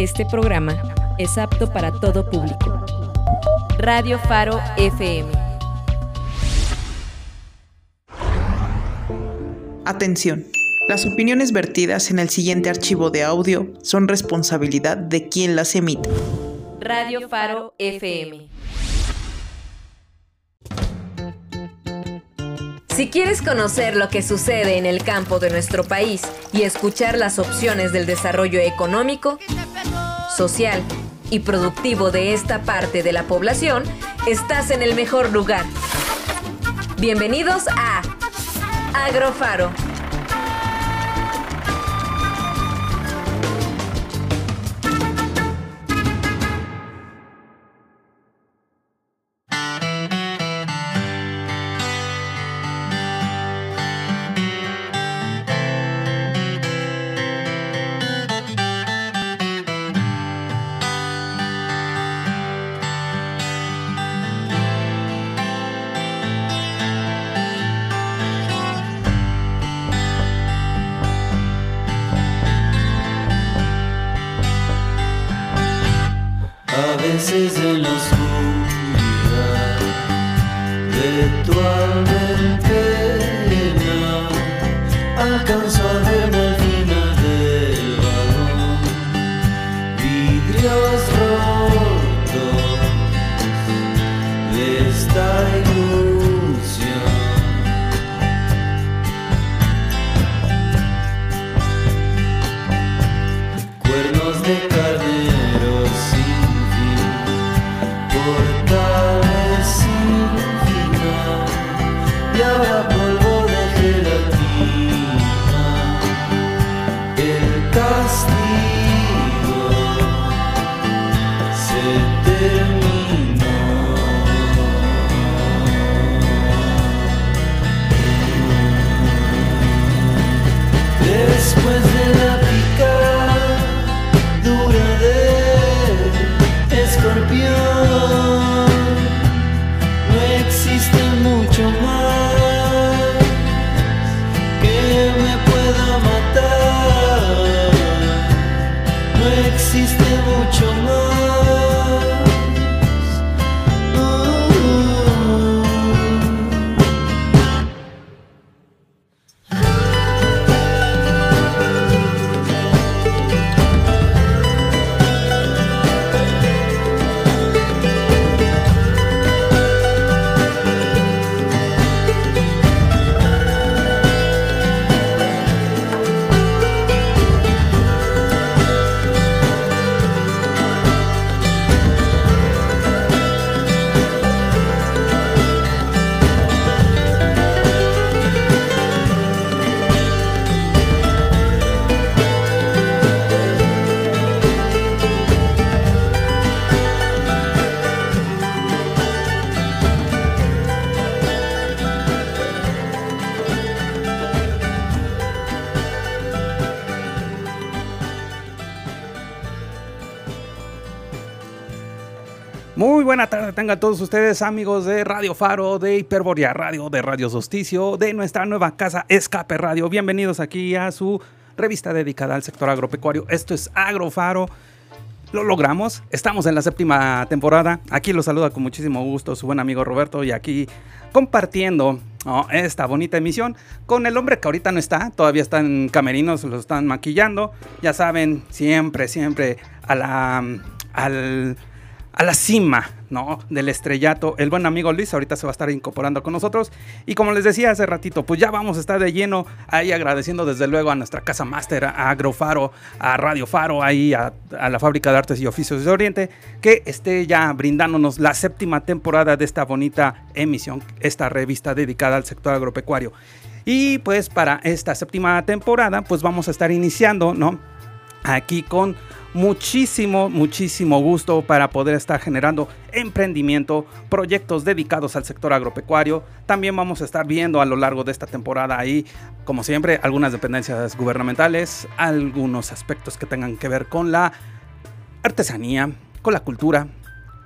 Este programa es apto para todo público. Radio Faro FM. Atención. Las opiniones vertidas en el siguiente archivo de audio son responsabilidad de quien las emite. Radio Faro FM. Si quieres conocer lo que sucede en el campo de nuestro país y escuchar las opciones del desarrollo económico, social y productivo de esta parte de la población, estás en el mejor lugar. Bienvenidos a AgroFaro. Tengan todos ustedes, amigos de Radio Faro, de Hiperboria Radio, de Radio Solsticio, de nuestra nueva casa Escape Radio. Bienvenidos aquí a su revista dedicada al sector agropecuario. Esto es AgroFaro. Lo logramos. Estamos en la 7ª temporada. Aquí los saluda con muchísimo gusto su buen amigo Roberto, y aquí compartiendo esta bonita emisión con el hombre que ahorita no está. Todavía está en camerinos, lo están maquillando. Ya saben, siempre a la cima, ¿no?, del estrellato, el buen amigo Luis. Ahorita se va a estar incorporando con nosotros, y como les decía hace ratito, pues ya vamos a estar de lleno ahí, agradeciendo desde luego a nuestra casa máster, a AgroFaro, a Radio Faro, ahí a la Fábrica de Artes y Oficios de Oriente, que esté ya brindándonos la 7ª temporada de esta bonita emisión, esta revista dedicada al sector agropecuario. Y pues para esta 7ª temporada, pues vamos a estar iniciando, ¿no?, aquí con muchísimo gusto, para poder estar generando emprendimiento, proyectos dedicados al sector agropecuario. También vamos a estar viendo a lo largo de esta temporada ahí, como siempre, algunas dependencias gubernamentales, algunos aspectos que tengan que ver con la artesanía, con la cultura,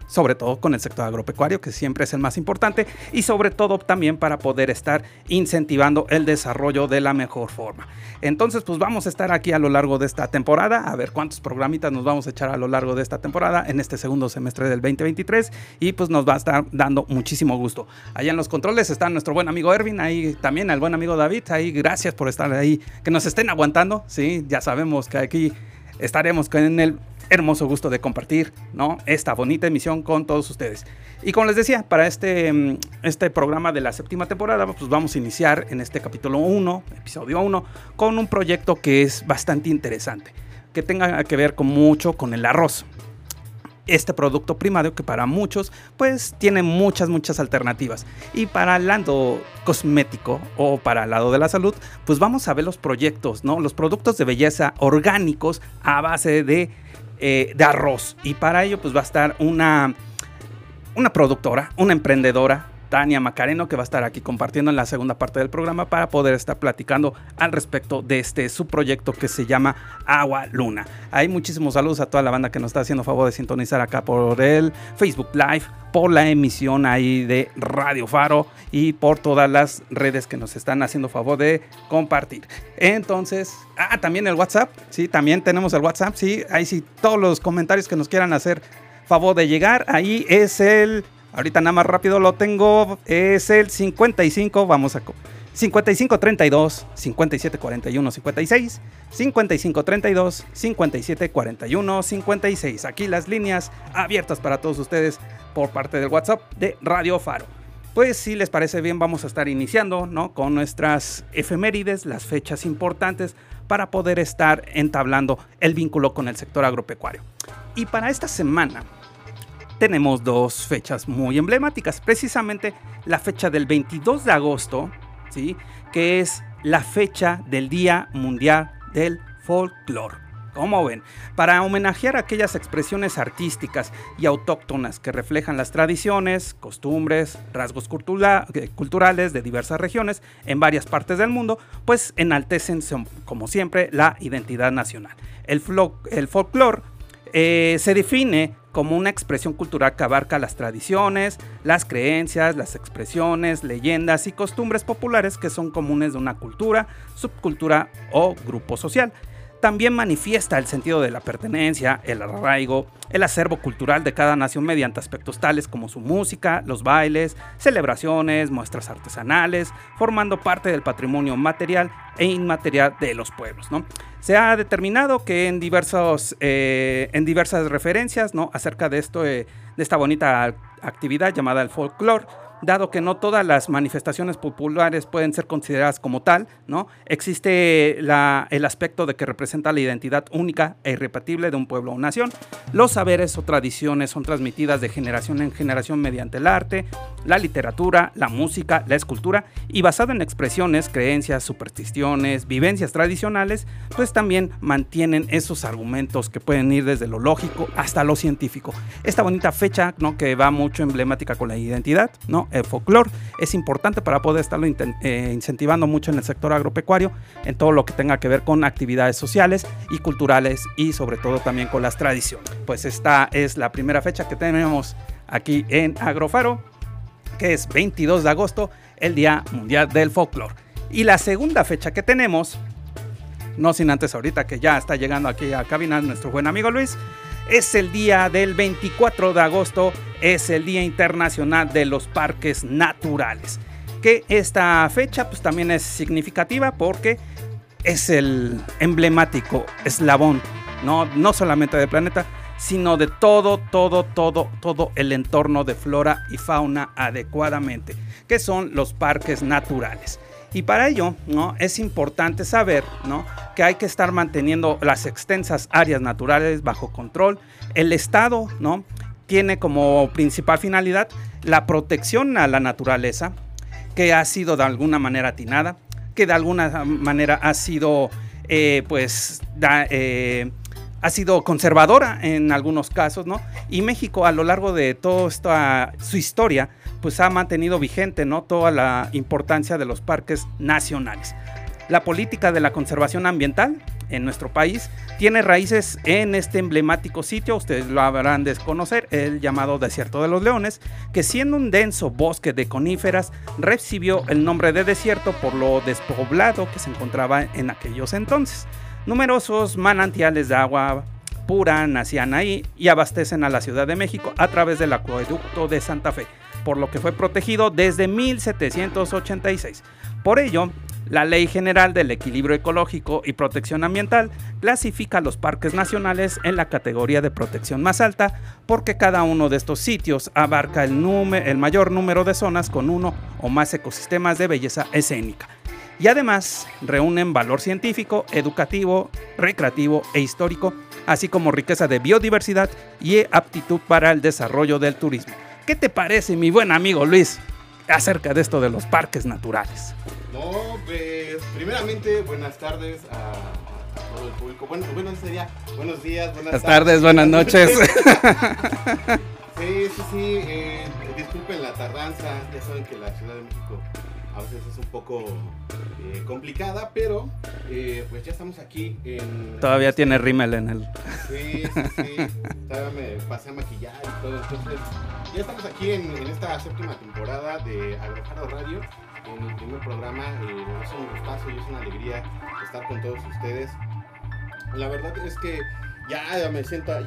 sobre todo con el sector agropecuario, que siempre es el más importante, y sobre todo también para poder estar incentivando el desarrollo de la mejor forma. Entonces, pues vamos a estar aquí a lo largo de esta temporada, a ver cuántos programitas nos vamos a echar a lo largo de esta temporada, en este segundo semestre del 2023, y pues nos va a estar dando muchísimo gusto. Allá en los controles está nuestro buen amigo Ervin, ahí también al buen amigo David, ahí gracias por estar ahí, que nos estén aguantando, sí, ya sabemos que aquí estaremos con el hermoso gusto de compartir, ¿no?, esta bonita emisión con todos ustedes. Y como les decía, para este programa de la séptima temporada, pues vamos a iniciar en este capítulo 1, episodio 1, con un proyecto que es bastante interesante, que tenga que ver con el arroz. Este producto primario que para muchos pues tiene muchas alternativas, y para el lado cosmético o para el lado de la salud pues vamos a ver los proyectos, ¿no?, los productos de belleza orgánicos a base de arroz. Y para ello pues va a estar una productora, una emprendedora, Tania Macareno, que va a estar aquí compartiendo en la segunda parte del programa para poder estar platicando al respecto de su proyecto que se llama Agua Luna. Hay muchísimos saludos a toda la banda que nos está haciendo favor de sintonizar acá por el Facebook Live, por la emisión ahí de Radio Faro y por todas las redes que nos están haciendo favor de compartir. Entonces, también el WhatsApp, sí, también tenemos el WhatsApp, sí, ahí sí, todos los comentarios que nos quieran hacer favor de llegar, ahí es ahorita nada más rápido lo tengo, es el 55, 5532 5741 56, 5532 5741 56. Aquí las líneas abiertas para todos ustedes por parte del WhatsApp de Radio Faro. Pues si les parece bien, vamos a estar iniciando, ¿no?, con nuestras efemérides, las fechas importantes para poder estar entablando el vínculo con el sector agropecuario. Y para esta semana tenemos dos fechas muy emblemáticas, precisamente la fecha del 22 de agosto, ¿sí?, que es la fecha del Día Mundial del Folclore. Como ven, para homenajear aquellas expresiones artísticas y autóctonas que reflejan las tradiciones, costumbres, rasgos culturales de diversas regiones en varias partes del mundo, pues enaltecen, como siempre, la identidad nacional. El folclore se define como una expresión cultural que abarca las tradiciones, las creencias, las expresiones, leyendas y costumbres populares que son comunes de una cultura, subcultura o grupo social. También manifiesta el sentido de la pertenencia, el arraigo, el acervo cultural de cada nación mediante aspectos tales como su música, los bailes, celebraciones, muestras artesanales, formando parte del patrimonio material e inmaterial de los pueblos, ¿no? Se ha determinado que en diversas referencias, ¿no?, acerca de esta bonita actividad llamada el folclore, dado que no todas las manifestaciones populares pueden ser consideradas como tal, ¿no?, existe el aspecto de que representa la identidad única e irrepetible de un pueblo o nación. Los saberes o tradiciones son transmitidas de generación en generación mediante el arte, la literatura, la música, la escultura, y basado en expresiones, creencias, supersticiones, vivencias tradicionales, pues también mantienen esos argumentos que pueden ir desde lo lógico hasta lo científico. Esta bonita fecha, ¿no?, que va mucho emblemática con la identidad, ¿no?, el folclore es importante para poder estarlo incentivando mucho en el sector agropecuario, en todo lo que tenga que ver con actividades sociales y culturales y sobre todo también con las tradiciones. Pues esta es la primera fecha que tenemos aquí en Agrofaro, que es 22 de agosto, el Día Mundial del Folclore. Y la segunda fecha que tenemos, no sin antes ahorita que ya está llegando aquí a cabina nuestro buen amigo Luis, es el día del 24 de agosto, es el Día Internacional de los Parques Naturales, que esta fecha pues también es significativa porque es el emblemático eslabón, no solamente del planeta, sino de todo el entorno de flora y fauna adecuadamente, que son los parques naturales. Y para ello, ¿no?, es importante saber, ¿no?, que hay que estar manteniendo las extensas áreas naturales bajo control. El Estado, ¿no?, tiene como principal finalidad la protección a la naturaleza, que ha sido de alguna manera atinada, que de alguna manera ha sido, ha sido conservadora en algunos casos, ¿no? Y México a lo largo de toda su historia pues ha mantenido vigente, ¿no?, toda la importancia de los parques nacionales. La política de la conservación ambiental en nuestro país, tiene raíces en este emblemático sitio, ustedes lo habrán de conocer, el llamado Desierto de los Leones, que siendo un denso bosque de coníferas, recibió el nombre de desierto por lo despoblado que se encontraba en aquellos entonces. Numerosos manantiales de agua pura nacían ahí y abastecen a la Ciudad de México a través del acueducto de Santa Fe, por lo que fue protegido desde 1786. Por ello, la Ley General del Equilibrio Ecológico y Protección Ambiental clasifica los parques nacionales en la categoría de protección más alta, porque cada uno de estos sitios abarca el mayor número de zonas con uno o más ecosistemas de belleza escénica. Y además reúnen valor científico, educativo, recreativo e histórico, así como riqueza de biodiversidad y aptitud para el desarrollo del turismo. ¿Qué te parece, mi buen amigo Luis, acerca de esto de los parques naturales? No, pues, primeramente, buenas tardes a todo el público. Bueno, buenos días, buenas tardes, buenas noches. Sí, disculpen la tardanza, ya saben que la Ciudad de México a veces es un poco complicada, pero pues ya estamos aquí. Todavía tiene rímel en él. Sí. Todavía me pasé a maquillar y todo. Entonces, ya estamos aquí en esta séptima temporada de AgroFaro Radio, en el primer programa. Es un gustazo y es una alegría estar con todos ustedes. La verdad es que ya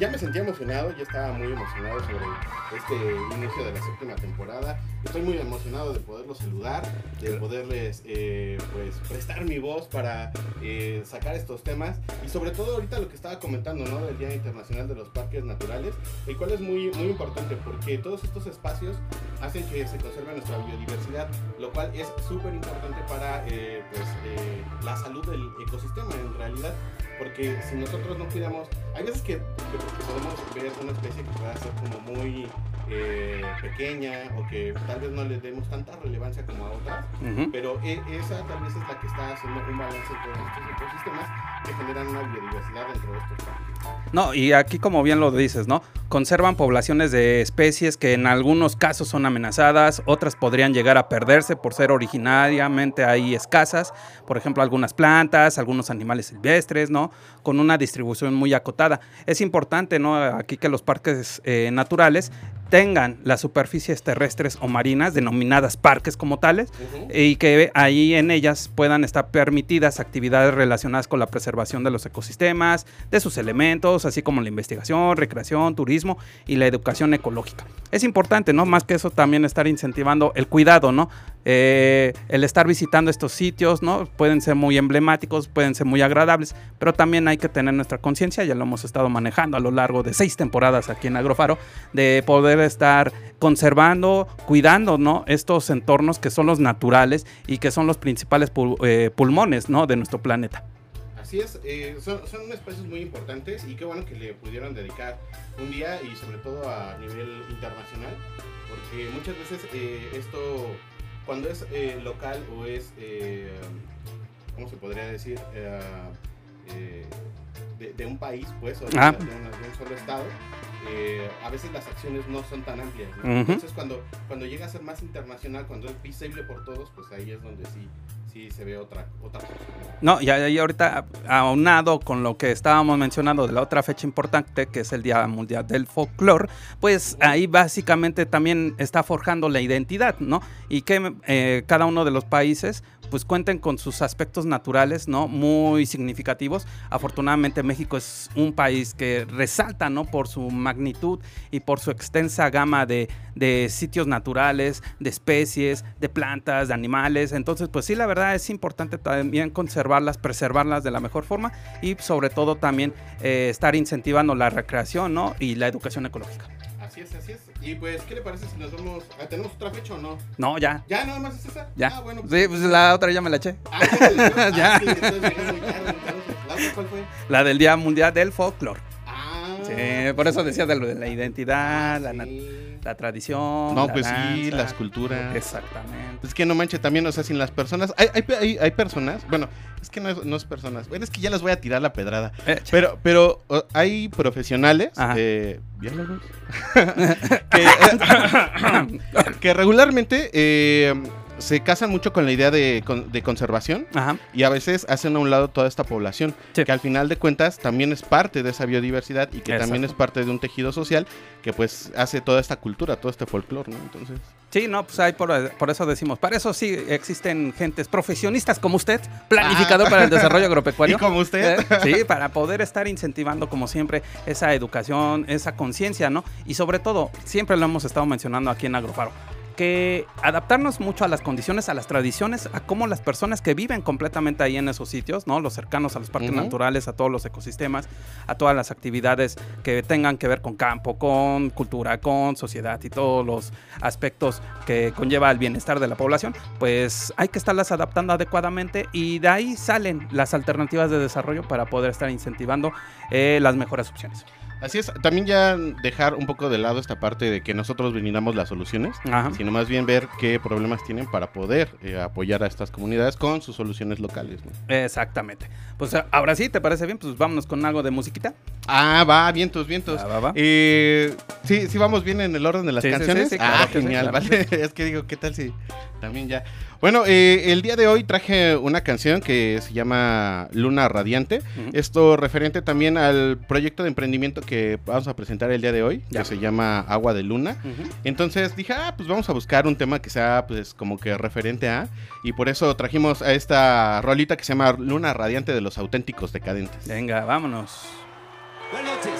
me sentía emocionado, ya estaba muy emocionado sobre este inicio de la séptima temporada. Estoy muy emocionado de poderlos saludar, de poderles pues prestar mi voz para sacar estos temas, y sobre todo ahorita lo que estaba comentando, ¿no?, del Día Internacional de los Parques Naturales, el cual es muy, muy importante porque todos estos espacios hacen que se conserve nuestra biodiversidad, lo cual es súper importante para la salud del ecosistema en realidad, porque si nosotros no cuidamos, hay veces que podemos ver una especie que puede ser como muy pequeña, o que tal vez no le demos tanta relevancia como a otras, uh-huh, pero esa tal vez es la que está haciendo un balance de todos estos ecosistemas que generan una biodiversidad dentro de estos parques. No, y aquí, como bien lo dices, ¿no?, conservan poblaciones de especies que en algunos casos son amenazadas, otras podrían llegar a perderse por ser originariamente ahí escasas, por ejemplo, algunas plantas, algunos animales silvestres, ¿no?, con una distribución muy acotada. Es importante, ¿no?, aquí que los parques naturales tengan las superficies terrestres o marinas, denominadas parques como tales, uh-huh, y que ahí en ellas puedan estar permitidas actividades relacionadas con la preservación de los ecosistemas, de sus elementos, así como la investigación, recreación, turismo y la educación ecológica. Es importante, ¿no?, más que eso, también estar incentivando el cuidado, ¿no?, el estar visitando estos sitios, ¿no? Pueden ser muy emblemáticos, pueden ser muy agradables, pero también hay que tener nuestra conciencia, ya lo hemos estado manejando a lo largo de 6 temporadas aquí en AgroFaro, de poder estar conservando, cuidando, ¿no?, estos entornos que son los naturales y que son los principales pulmones, ¿no?, de nuestro planeta. Así es, son espacios muy importantes, y qué bueno que le pudieron dedicar un día, y sobre todo a nivel internacional, porque muchas veces esto, cuando es local o es, ¿cómo se podría decir?, de un país, pues, o de un solo estado, a veces las acciones no son tan amplias, ¿no? Uh-huh. Entonces, cuando llega a ser más internacional, cuando es visible por todos, pues ahí es donde sí se ve otra cosa, ¿no? No, y ahorita, aunado con lo que estábamos mencionando de la otra fecha importante, que es el Día Mundial del Folclore, pues ahí básicamente también está forjando la identidad, ¿no? Y que cada uno de los países pues cuenten con sus aspectos naturales, ¿no?, muy significativos. Afortunadamente, México es un país que resalta, ¿no?, por su magnitud y por su extensa gama de sitios naturales, de especies, de plantas, de animales. Entonces, pues sí, la verdad es importante también conservarlas, preservarlas de la mejor forma, y sobre todo también estar incentivando la recreación, ¿no?, y la educación ecológica. Así es. Y pues, ¿qué le parece si nos vamos? ¿Tenemos otra fecha o no? No, ya. ¿Ya nada más es esa? Ya. Ah, bueno. Pues, sí, pues la otra ya me la eché. Ya. Sí, ¿la otra cuál fue? La del Día Mundial del Folclore. Ah. Sí, por eso decía de lo de la identidad, la tradición. No, la pues danza, sí, las culturas. Exactamente. Es que no manche también, o sea, sin las personas. Hay personas, bueno, es que no es personas. Bueno, es que ya les voy a tirar la pedrada. Pero hay profesionales, biólogos, que regularmente se casan mucho con la idea de conservación. Ajá. Y a veces hacen a un lado toda esta población, sí, que al final de cuentas también es parte de esa biodiversidad y que, exacto, también es parte de un tejido social que pues hace toda esta cultura, todo este folclore, ¿no? Entonces... Sí, no, pues hay por eso decimos, para eso sí existen gentes profesionistas como usted, planificador para el desarrollo agropecuario. Y como usted. Sí, para poder estar incentivando como siempre esa educación, esa conciencia, ¿no? Y sobre todo, siempre lo hemos estado mencionando aquí en Agrofaro, que adaptarnos mucho a las condiciones, a las tradiciones, a cómo las personas que viven completamente ahí en esos sitios, ¿no? Los cercanos a los parques, uh-huh, naturales, a todos los ecosistemas, a todas las actividades que tengan que ver con campo, con cultura, con sociedad y todos los aspectos que conlleva el bienestar de la población, pues hay que estarlas adaptando adecuadamente y de ahí salen las alternativas de desarrollo para poder estar incentivando las mejores opciones. Así es, también ya dejar un poco de lado esta parte de que nosotros brindamos las soluciones, ajá, sino más bien ver qué problemas tienen para poder apoyar a estas comunidades con sus soluciones locales, ¿no? Exactamente. Pues ahora sí, ¿te parece bien? Pues vámonos con algo de musiquita. Ah, va, vientos, vientos. Ah, va. Sí, sí vamos bien en el orden de las canciones. Sí, sí, claro, genial, claro, vale. Es que digo, ¿qué tal si también ya? Bueno, el día de hoy traje una canción que se llama Luna Radiante. Uh-huh. Esto referente también al proyecto de emprendimiento que vamos a presentar el día de hoy, ya, que se llama Agua de Luna. Uh-huh. Entonces dije, pues vamos a buscar un tema que sea pues como que referente a, y por eso trajimos a esta rolita que se llama Luna Radiante de los Auténticos Decadentes. Venga, vámonos. Buenas noches.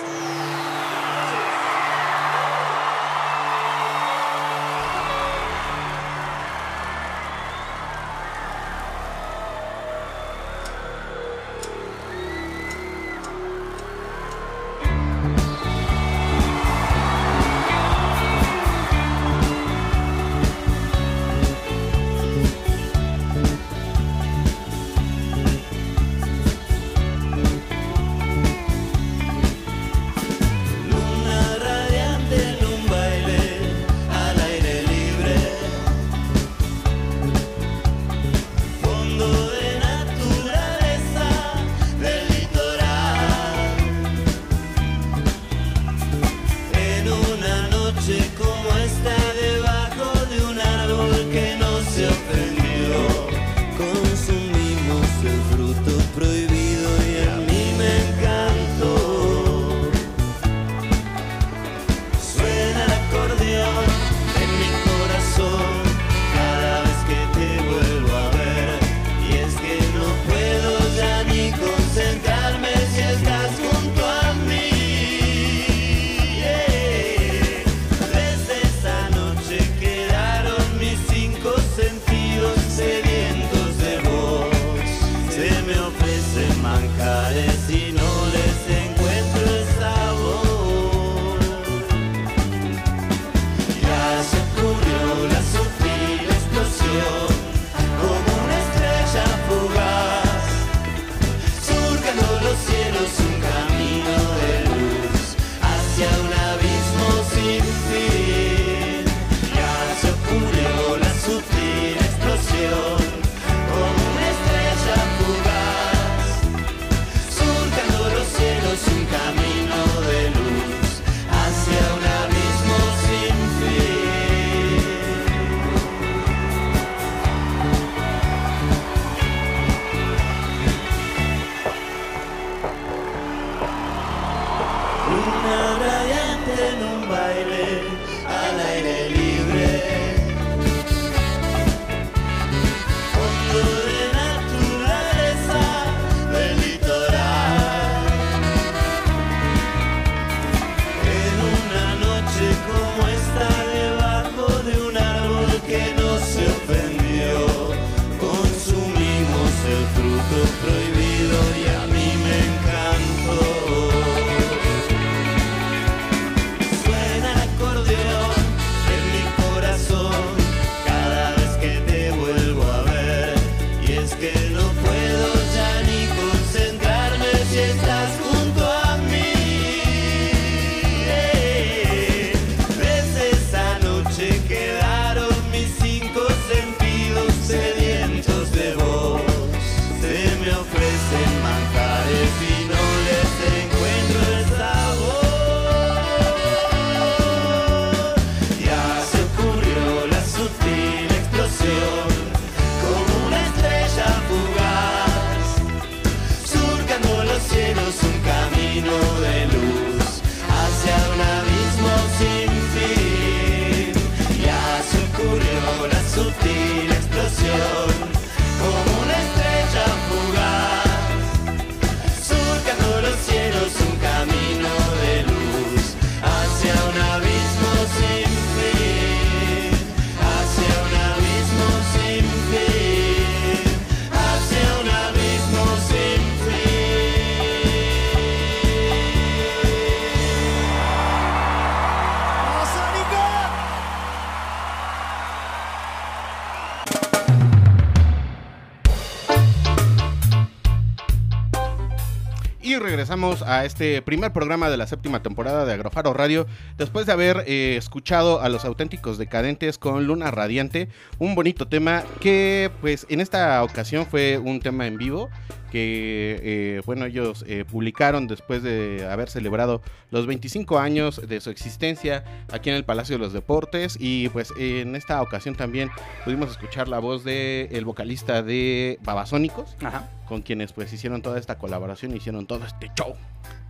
Regresamos a este primer programa de la séptima temporada de AgroFaro Radio, después de haber escuchado a los Auténticos Decadentes con Luna Radiante, un bonito tema que pues en esta ocasión fue un tema en vivo que bueno, ellos publicaron después de haber celebrado los 25 años de su existencia aquí en el Palacio de los Deportes. Y pues en esta ocasión también pudimos escuchar la voz del vocalista de Babasónicos, ajá, con quienes pues hicieron toda esta colaboración, hicieron todo este show.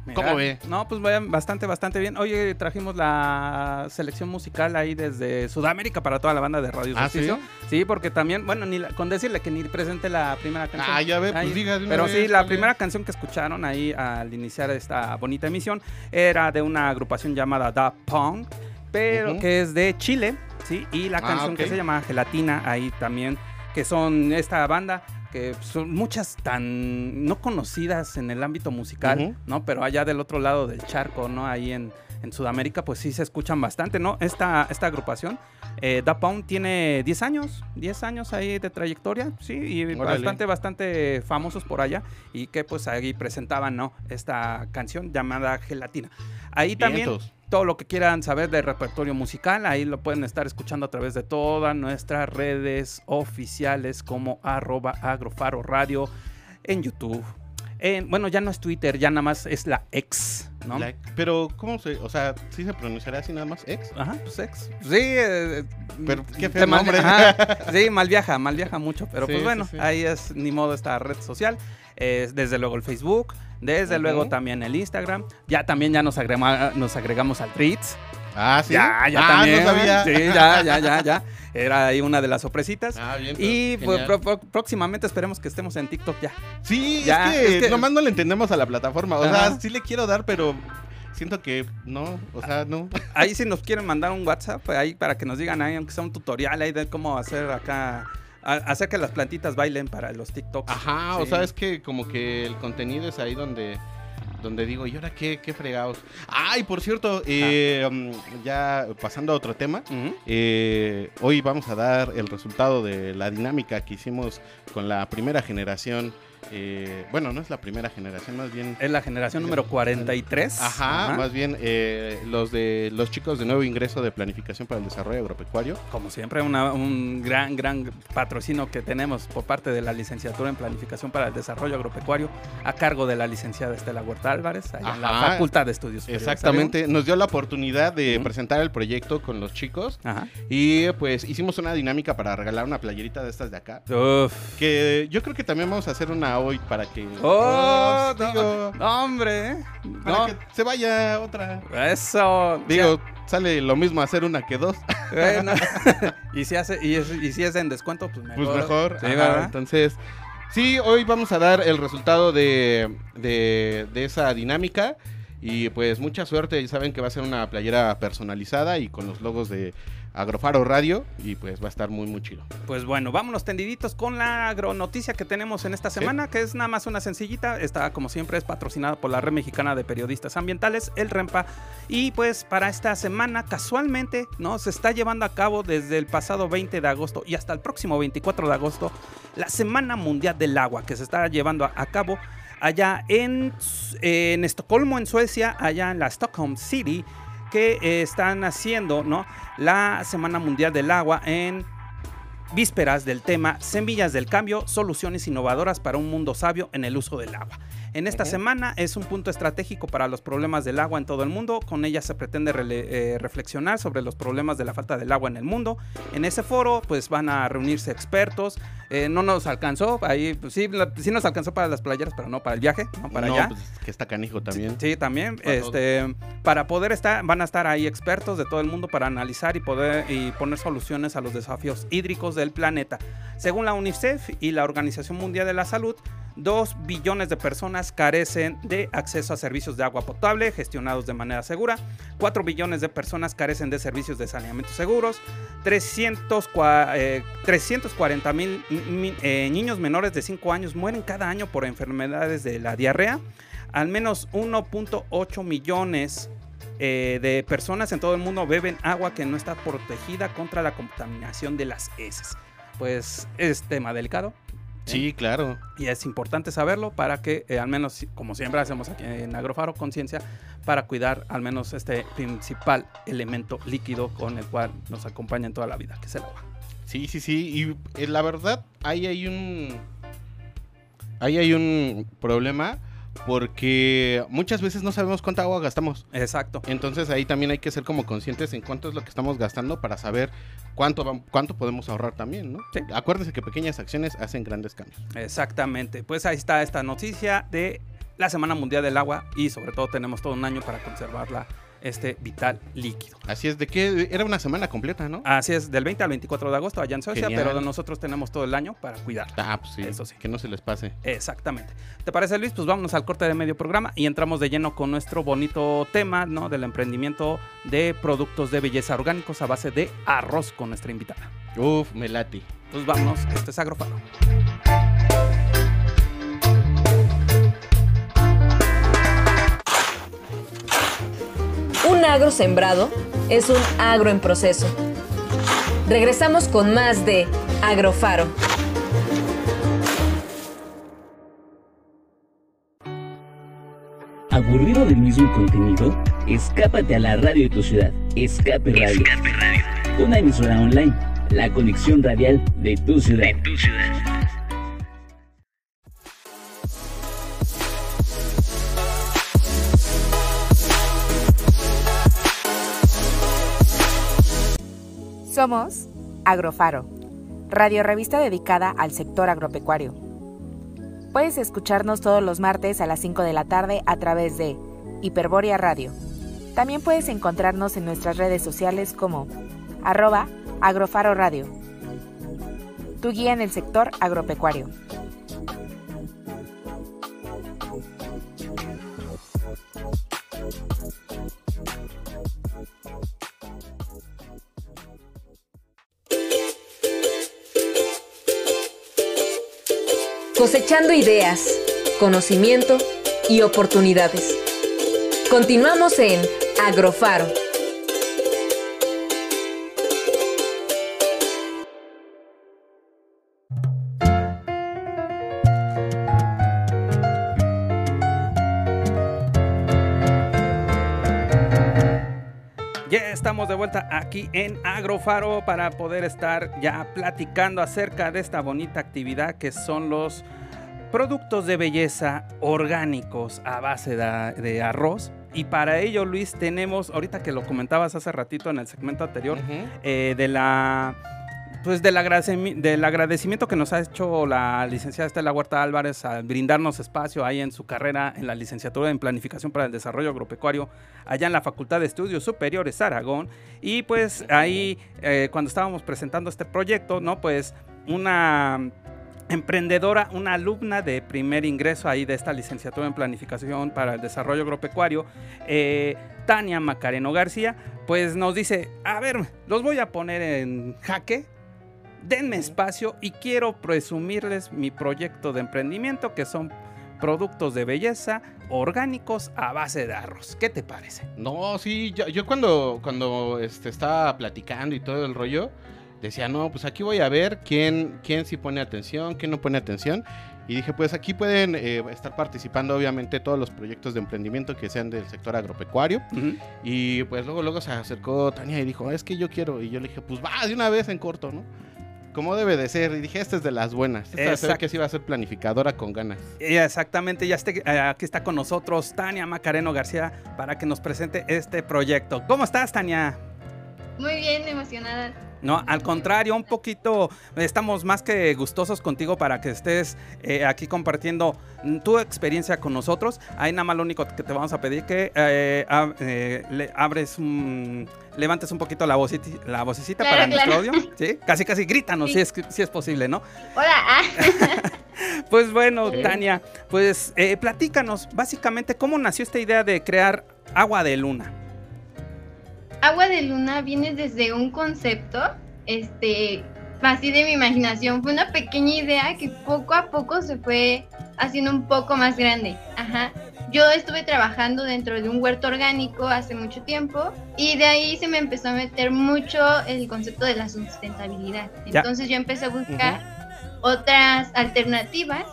Mirá, ¿cómo ve? No, pues vayan bastante bien. Oye, trajimos la selección musical ahí desde Sudamérica para toda la banda de Radio Solsticio. ¿Sí? Sí, porque también, bueno, con decirle que ni presenté la primera canción. Ah, ya ve, pues diga. Pero sí, la primera canción que escucharon ahí al iniciar esta bonita emisión era de una agrupación llamada Da Pump, pero uh-huh, que es de Chile, ¿sí? Y la canción que se llama Gelatina ahí también, que son esta banda que son muchas tan no conocidas en el ámbito musical, uh-huh, ¿no? Pero allá del otro lado del charco, ¿no? Ahí en Sudamérica, pues sí se escuchan bastante, ¿no? Esta agrupación, Da Pump, tiene 10 años ahí de trayectoria, sí, y bastante famosos por allá, y que pues ahí presentaban, ¿no? Esta canción llamada Gelatina. Ahí también todo lo que quieran saber del repertorio musical, ahí lo pueden estar escuchando a través de todas nuestras redes oficiales como @agrofaroradio en YouTube. Bueno, ya no es Twitter, ya nada más es la X, ¿no? Pero, ¿cómo se...? O sea, ¿sí se pronunciará así nada más? ¿X? Ajá, pues X. Sí, pero qué feo nombre. Sí, mal viaja mucho, pero sí, pues bueno, sí. Ahí es, ni modo, esta red social. Desde luego el Facebook, desde uh-huh, luego también el Instagram. Ya nos agregamos al Threads. Ah, sí. Ya también. No sabía. Sí, ya. Era ahí una de las sorpresitas. Ah, bien, y pues, próximamente esperemos que estemos en TikTok ya. Sí, ya, es que nomás no le entendemos a la plataforma. O ajá, sea, sí le quiero dar, pero siento que no, o sea, no. Ahí si nos quieren mandar un WhatsApp ahí para que nos digan ahí, aunque sea un tutorial ahí de cómo hacer acá, hacer que las plantitas bailen para los TikToks. Ajá, sí. O sea, es que como que el contenido es ahí donde digo, ¿y ahora qué fregados? Ay, por cierto, ya pasando a otro tema, uh-huh, hoy vamos a dar el resultado de la dinámica que hicimos con la primera generación. Bueno, no es la primera generación, más bien es la generación número 43. Ajá. Más bien los chicos de nuevo ingreso de Planificación para el Desarrollo Agropecuario. Como siempre, un gran patrocinio que tenemos por parte de la Licenciatura en Planificación para el Desarrollo Agropecuario, a cargo de la licenciada Estela Huerta Álvarez, allá en la Facultad de Estudios Superiores. Exactamente, Aragón. Nos dio la oportunidad de uh-huh, presentar el proyecto con los chicos. Ajá. Y pues hicimos una dinámica para regalar una playerita de estas de acá. Uf. Que yo creo que también vamos a hacer una hoy para que... ¡Oh! Digo, no, hombre. Para que se vaya otra. Eso. Digo, ya sale lo mismo hacer una que dos. Bueno. y si es en descuento, pues mejor. Pues mejor. Sí, ajá, entonces, sí, hoy vamos a dar el resultado de esa dinámica. Y pues mucha suerte. Ya saben que va a ser una playera personalizada y con los logos de AgroFaro Radio, y pues va a estar muy chido. Pues bueno, vámonos tendiditos con la agronoticia que tenemos en esta semana, que es nada más una sencillita. Está, como siempre, es patrocinada por la Red Mexicana de Periodistas Ambientales, el REMPA, y pues para esta semana, casualmente, ¿no?, se está llevando a cabo desde el pasado 20 de agosto y hasta el próximo 24 de agosto, la Semana Mundial del Agua, que se está llevando a cabo allá en Estocolmo, en Suecia, allá en la Stockholm City, que están haciendo, ¿no?, la Semana Mundial del Agua en vísperas del tema Semillas del Cambio, soluciones innovadoras para un mundo sabio en el uso del agua. En esta semana es un punto estratégico para los problemas del agua en todo el mundo. Con ella se pretende reflexionar sobre los problemas de la falta del agua en el mundo. En ese foro pues van a reunirse expertos. No nos alcanzó, ahí pues, sí nos alcanzó para las playeras, pero no para el viaje, no para allá. Pues, que está canijo también. Sí, también. Para poder estar, van a estar ahí expertos de todo el mundo para analizar y poner soluciones a los desafíos hídricos del planeta. Según la UNICEF y la Organización Mundial de la Salud, 2 billones de personas carecen de acceso a servicios de agua potable gestionados de manera segura, 4 billones de personas carecen de servicios de saneamiento seguros, 340 mil niños menores de 5 años mueren cada año por enfermedades de la diarrea, al menos 1.8 millones de personas en todo el mundo beben agua que no está protegida contra la contaminación de las heces. Pues es tema delicado. Sí, claro. Y es importante saberlo para que, al menos, como siempre hacemos aquí en Agrofaro, conciencia, para cuidar al menos este principal elemento líquido con el cual nos acompaña en toda la vida, que es el agua. Sí, sí, sí. Y la verdad, ahí hay un problema porque muchas veces no sabemos cuánta agua gastamos. Exacto. Entonces ahí también hay que ser como conscientes en cuánto es lo que estamos gastando para saber cuánto podemos ahorrar también, ¿no? Sí. Acuérdense que pequeñas acciones hacen grandes cambios. Exactamente. Pues ahí está esta noticia de la Semana Mundial del Agua y sobre todo tenemos todo un año para conservarla. Este vital líquido. Así es, de que era una semana completa, ¿no? Así es, del 20 al 24 de agosto allá en Suecia, pero nosotros tenemos todo el año para cuidarla. Ah, pues sí, eso sí. Que no se les pase. Exactamente. ¿Te parece, Luis? Pues vámonos al corte de medio programa y entramos de lleno con nuestro bonito tema, ¿no? Del emprendimiento de productos de belleza orgánicos a base de arroz con nuestra invitada. Uf, me late. Pues vámonos, esto es Agrofaro. Un agro sembrado es un agro en proceso. Regresamos con más de Agrofaro. ¿Aburrido del mismo contenido? Escápate a la radio de tu ciudad. Escape Radio. Escape Radio. Una emisora online. La conexión radial de tu ciudad. De tu ciudad. Somos Agrofaro, radiorrevista dedicada al sector agropecuario. Puedes escucharnos todos los martes a las 5 de la tarde a través de Hiperboria Radio. También puedes encontrarnos en nuestras redes sociales como @AgrofaroRadio, tu guía en el sector agropecuario. Cosechando ideas, conocimiento y oportunidades. Continuamos en Agrofaro. Estamos de vuelta aquí en Agrofaro para poder estar ya platicando acerca de esta bonita actividad que son los productos de belleza orgánicos a base de arroz. Y para ello, Luis, tenemos, ahorita que lo comentabas hace ratito en el segmento anterior, del agradecimiento que nos ha hecho la licenciada Estela Huerta Álvarez al brindarnos espacio ahí en su carrera en la Licenciatura en Planificación para el Desarrollo Agropecuario allá en la Facultad de Estudios Superiores Aragón. Y pues ahí cuando estábamos presentando este proyecto, ¿no? Pues una emprendedora, una alumna de primer ingreso ahí de esta Licenciatura en Planificación para el Desarrollo Agropecuario, Tania Macareno García, pues nos dice, a ver, los voy a poner en jaque. Denme espacio y quiero presumirles mi proyecto de emprendimiento que son productos de belleza orgánicos a base de arroz. ¿Qué te parece? No, sí, yo cuando estaba platicando y todo el rollo, decía, no, pues aquí voy a ver quién sí pone atención, quién no pone atención. Y dije, pues aquí pueden estar participando obviamente todos los proyectos de emprendimiento que sean del sector agropecuario. Uh-huh. Y pues luego se acercó Tania y dijo, es que yo quiero. Y yo le dije, pues va, de una vez en corto, ¿no? como debe de ser. Y dije, esta es de las buenas. Esta que sí va a ser planificadora con ganas. Exactamente, ya aquí está con nosotros Tania Macareno García para que nos presente este proyecto. ¿Cómo estás, Tania? Muy bien, emocionada. No, al contrario, un poquito, estamos más que gustosos contigo para que estés aquí compartiendo tu experiencia con nosotros. Ahí nada más lo único que te vamos a pedir que levantes un poquito la vocecita, claro, para nuestro audio, ¿sí? Casi grítanos, sí. si es posible, ¿no? Hola. Pues bueno, Tania, pues platícanos básicamente cómo nació esta idea de crear Agua de Luna. Agua de Luna viene desde un concepto, así de mi imaginación. Fue una pequeña idea que poco a poco se fue haciendo un poco más grande. Ajá. Yo estuve trabajando dentro de un huerto orgánico hace mucho tiempo y de ahí se me empezó a meter mucho el concepto de la sustentabilidad. Entonces yo empecé a buscar otras alternativas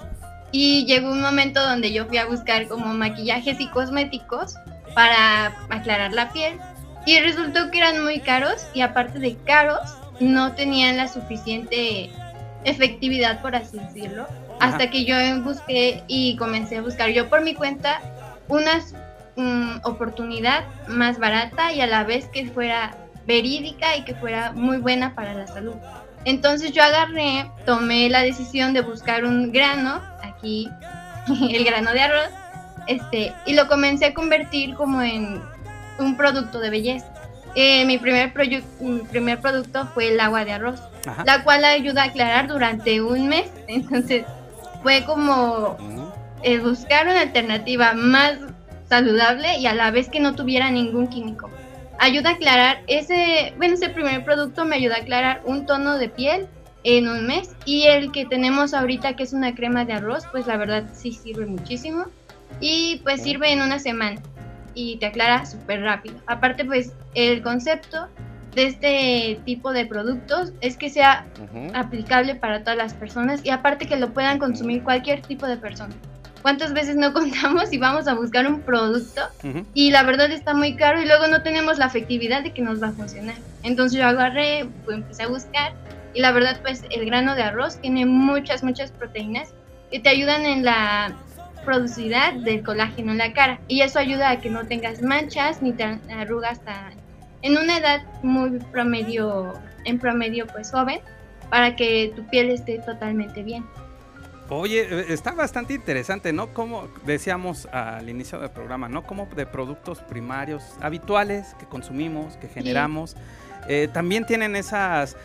y llegó un momento donde yo fui a buscar como maquillajes y cosméticos para aclarar la piel. Y resultó que eran muy caros y aparte de caros, no tenían la suficiente efectividad, por así decirlo. Hasta que yo busqué y comencé a buscar yo por mi cuenta una oportunidad más barata y a la vez que fuera verídica y que fuera muy buena para la salud. Entonces yo tomé la decisión de buscar un grano, aquí el grano de arroz, y lo comencé a convertir como en un producto de belleza. Mi primer producto fue el agua de arroz, la cual ayuda a aclarar durante un mes. Entonces fue como buscar una alternativa más saludable y a la vez que no tuviera ningún químico. Ayuda a aclarar ese primer producto me ayuda a aclarar un tono de piel en un mes, y el que tenemos ahorita, que es una crema de arroz, pues la verdad sí sirve muchísimo y pues sirve en una semana. Y te aclara súper rápido. Aparte, pues, el concepto de este tipo de productos es que sea aplicable para todas las personas y aparte que lo puedan consumir cualquier tipo de persona. ¿Cuántas veces no contamos y vamos a buscar un producto y la verdad está muy caro y luego no tenemos la efectividad de que nos va a funcionar? Entonces yo agarré, pues, empecé a buscar y la verdad, pues, el grano de arroz tiene muchas proteínas que te ayudan en la producidad del colágeno en la cara, y eso ayuda a que no tengas manchas ni arrugas en una edad muy promedio, pues joven, para que tu piel esté totalmente bien. Oye, está bastante interesante, ¿no? Como decíamos al inicio del programa, ¿no? Como de productos primarios habituales que consumimos, que generamos, también tienen esos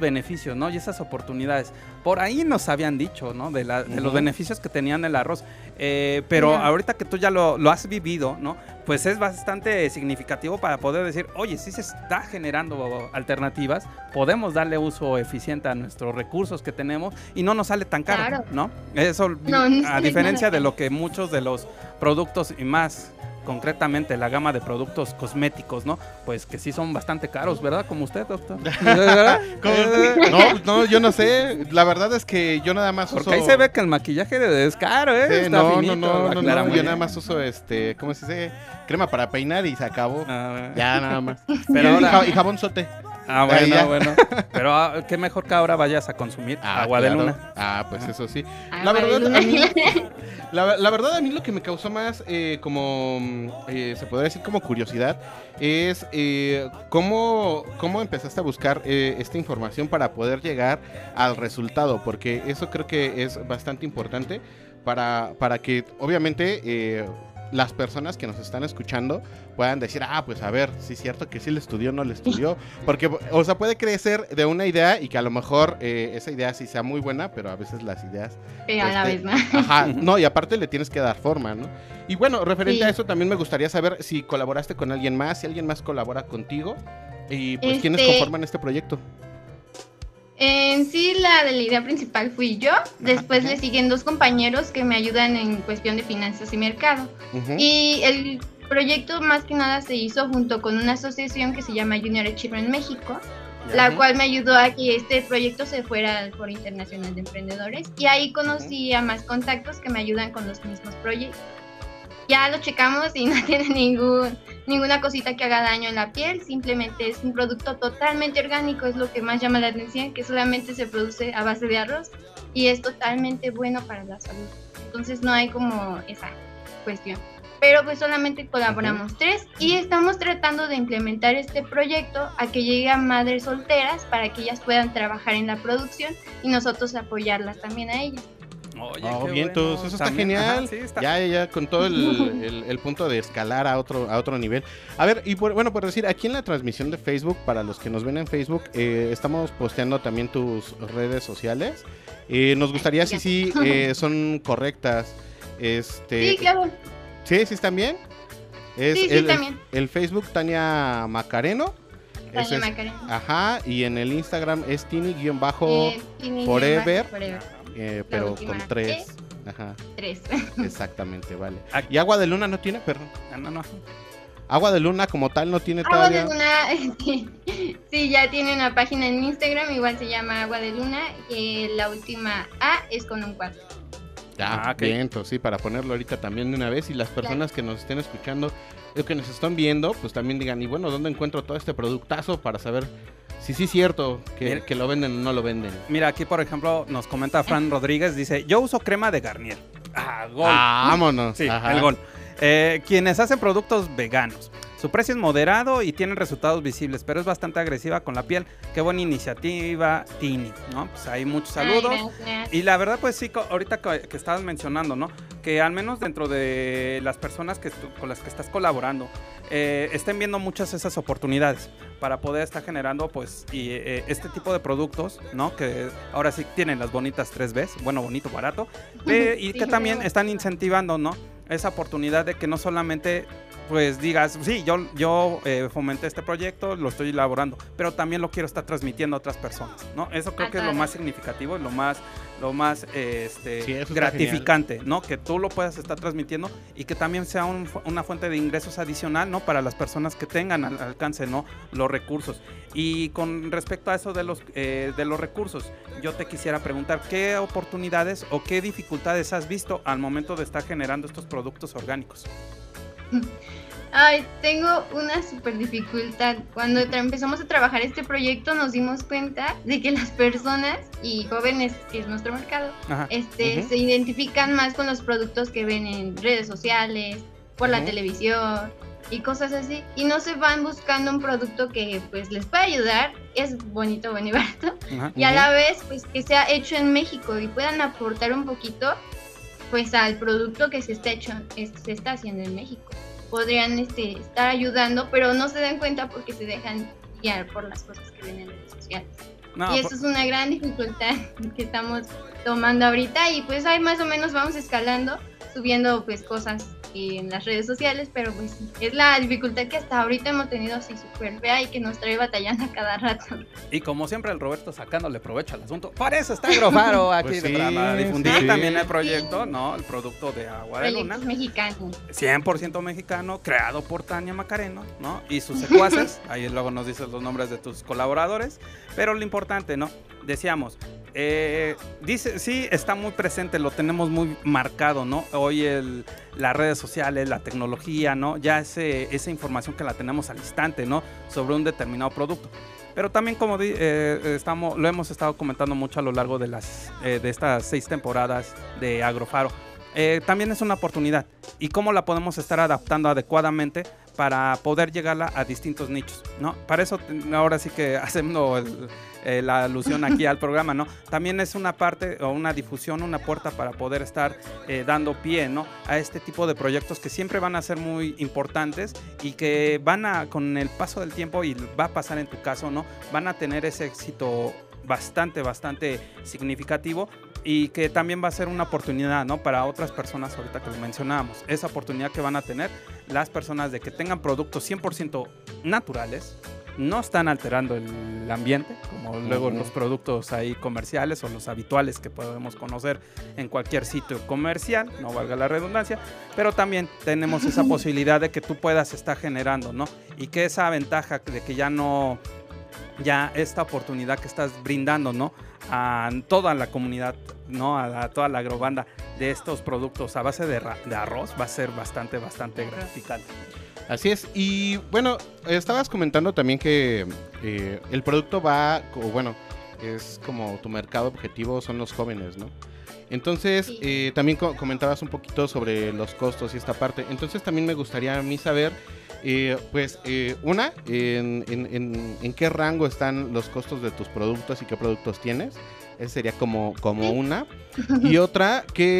beneficios, ¿no? Y esas oportunidades. Por ahí nos habían dicho, ¿no? De los beneficios que tenían el arroz. Pero ahorita que tú ya lo has vivido, ¿no? Pues es bastante significativo para poder decir, oye, sí se está generando alternativas, podemos darle uso eficiente a nuestros recursos que tenemos y no nos sale tan caro, ¿no? Eso, a diferencia de lo que muchos de los productos y más concretamente la gama de productos cosméticos, ¿no? Pues que sí son bastante caros, ¿verdad? Como usted, doctor. No, yo no sé. La verdad es que yo nada más uso. Porque ahí se ve que el maquillaje es caro, ¿eh? Sí, está finito, no. Yo nada más uso, ¿cómo se dice? Crema para peinar y se acabó. Ya nada más. Pero ahora, y jabón sote. Bueno. Pero qué mejor que ahora vayas a consumir agua de luna. Pues eso sí. La verdad a mí lo que me causó más se podría decir como curiosidad es cómo empezaste a buscar esta información para poder llegar al resultado, porque eso creo que es bastante importante para que obviamente las personas que nos están escuchando puedan decir, pues a ver, sí es cierto que sí le estudió, no le estudió, porque, o sea, puede crecer de una idea y que a lo mejor esa idea sí sea muy buena, pero a veces las ideas... a la vez, ¿no? Y aparte le tienes que dar forma, ¿no? Y bueno, referente a eso también me gustaría saber si colaboraste con alguien más, si alguien más colabora contigo, y pues ¿quiénes conforman este proyecto? En sí, la idea principal fui yo, después le siguen dos compañeros que me ayudan en cuestión de finanzas y mercado. Y el proyecto más que nada se hizo junto con una asociación que se llama Junior Achievement México, la cual me ayudó a que este proyecto se fuera al Foro Internacional de Emprendedores, y ahí conocí a más contactos que me ayudan con los mismos proyectos. Ya lo checamos y no tiene ninguna cosita que haga daño en la piel, simplemente es un producto totalmente orgánico, es lo que más llama la atención, que solamente se produce a base de arroz y es totalmente bueno para la salud. Entonces no hay como esa cuestión. Pero pues solamente colaboramos 3 y estamos tratando de implementar este proyecto a que llegue a madres solteras para que ellas puedan trabajar en la producción y nosotros apoyarlas también a ellas. Oye, oh, bien, bueno. Eso está también genial. Ajá, sí, está. Ya, con todo el punto de escalar a otro nivel. A ver, y por decir, aquí en la transmisión de Facebook, para los que nos ven en Facebook, estamos posteando también tus redes sociales. Nos gustaría si son correctas. Sí, claro. ¿Sí están bien? También. El Facebook, Tania Macareno. Macareno. Ajá, y en el Instagram es tini_forever. Pero con 3. Ajá. 3. Exactamente, vale. ¿Y Agua de Luna no tiene? Perdón. No. Agua de Luna como tal no tiene todavía. Agua de Luna, sí, ya tiene una página en Instagram, igual se llama Agua de Luna, y la última A es con un 4. Okay. Bien, entonces, sí, para ponerlo ahorita también de una vez, y las personas que nos estén escuchando, que nos están viendo, pues también digan, y bueno, ¿dónde encuentro todo este productazo para saber? Sí, es cierto que lo venden o no lo venden. Mira, aquí por ejemplo nos comenta Fran Rodríguez, dice, yo uso crema de Garnier. Gol. Vámonos. Sí, ajá. El gol. Quienes hacen productos veganos. Su precio es moderado y tienen resultados visibles, pero es bastante agresiva con la piel. Qué buena iniciativa, Tini, ¿no? Pues hay muchos saludos. Y la verdad, pues sí, ahorita que estabas mencionando, ¿no? Que al menos dentro de las personas con las que estás colaborando, estén viendo muchas esas oportunidades para poder estar generando, pues, este tipo de productos, ¿no? Que ahora sí tienen las bonitas 3Bs, bueno, bonito, barato, y que también están incentivando, ¿no? Esa oportunidad de que no solamente... pues digas, sí, yo fomenté este proyecto, lo estoy elaborando, pero también lo quiero estar transmitiendo a otras personas, ¿no? Eso creo que es lo más significativo, lo más gratificante, ¿no? Que tú lo puedas estar transmitiendo y que también sea una fuente de ingresos adicional, ¿no? Para las personas que tengan al alcance, ¿no? Los recursos. Y con respecto a eso de los recursos, yo te quisiera preguntar, ¿qué oportunidades o qué dificultades has visto al momento de estar generando estos productos orgánicos? Ay, tengo una super dificultad. Cuando empezamos a trabajar este proyecto nos dimos cuenta de que las personas y jóvenes, que es nuestro mercado, se identifican más con los productos que ven en redes sociales, por la televisión y cosas así, y no se van buscando un producto que pues les pueda ayudar, es bonito, bueno y barato, y a la vez pues que sea hecho en México y puedan aportar un poquito pues al producto que se está haciendo en México. Podrían estar ayudando, pero no se dan cuenta porque se dejan guiar por las cosas que ven en redes sociales. Y eso es una gran dificultad que estamos tomando ahorita, y pues ahí más o menos vamos escalando, subiendo pues cosas en las redes sociales, pero pues es la dificultad que hasta ahorita hemos tenido así súper fea y que nos trae batallando a cada rato. Y como siempre el Roberto sacándole provecho al asunto, para eso está AgroFaro aquí, pues sí, para difundir también el proyecto, ¿no? El producto de Agua de Luna. Mexicano. 100% mexicano, creado por Tania Macareno, ¿no? Y sus secuaces, ahí luego nos dices los nombres de tus colaboradores, pero lo importante, ¿no? Decíamos, dice, sí, está muy presente, lo tenemos muy marcado, ¿no? Hoy las redes sociales, la tecnología, ¿no? Ya esa información que la tenemos al instante, ¿no? Sobre un determinado producto. Pero también como lo hemos estado comentando mucho a lo largo de estas 6 temporadas de AgroFaro, también es una oportunidad. ¿Y cómo la podemos estar adaptando adecuadamente para poder llegarla a distintos nichos, ¿no? Para eso, ahora sí que haciendo la alusión aquí al programa, ¿no? También es una parte o una difusión, una puerta para poder estar dando pie, ¿no? A este tipo de proyectos que siempre van a ser muy importantes y que con el paso del tiempo, y va a pasar en tu caso, ¿no? Van a tener ese éxito bastante, bastante significativo, y que también va a ser una oportunidad, ¿no? Para otras personas, ahorita que lo mencionábamos, esa oportunidad que van a tener las personas de que tengan productos 100% naturales, no están alterando el ambiente, como luego los productos ahí comerciales o los habituales que podemos conocer en cualquier sitio comercial, no valga la redundancia, pero también tenemos esa posibilidad de que tú puedas estar generando, ¿no? Y que esa ventaja de que ya esta oportunidad que estás brindando, ¿no? A toda la comunidad, ¿no? A toda la agrobanda de estos productos a base de arroz va a ser bastante gratificante. Así es. Y bueno, estabas comentando también que el producto va, bueno, es como tu mercado objetivo son los jóvenes, ¿no? Entonces, sí. También comentabas un poquito sobre los costos y esta parte. Entonces, también me gustaría a mí saber, en qué rango están los costos de tus productos y qué productos tienes. Esa sería como una. Y otra, ¿qué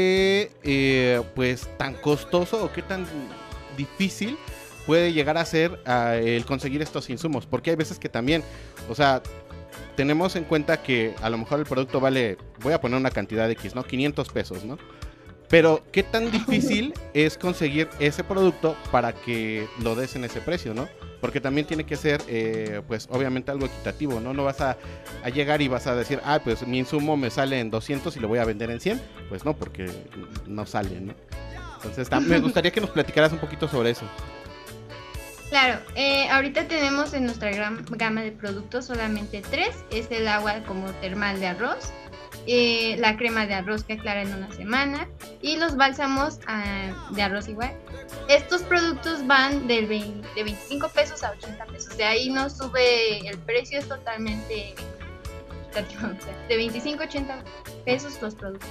tan costoso o qué tan difícil puede llegar a ser el conseguir estos insumos? Porque hay veces que también, o sea, tenemos en cuenta que a lo mejor el producto vale, voy a poner una cantidad de X, ¿no? 500 pesos, ¿no? Pero, ¿qué tan difícil es conseguir ese producto para que lo des en ese precio, ¿no? Porque también tiene que ser, obviamente algo equitativo, ¿no? No vas a llegar y vas a decir, ah, pues mi insumo me sale en 200 y lo voy a vender en 100. Pues no, porque no sale, ¿no? Entonces, me gustaría que nos platicaras un poquito sobre eso. Claro, ahorita tenemos en nuestra gama de productos solamente 3. Es el agua como termal de arroz, la crema de arroz que aclara en una semana y los bálsamos de arroz igual. Estos productos van de 25 pesos a 80 pesos. De ahí no sube el precio, es totalmente de 25 a 80 pesos los productos.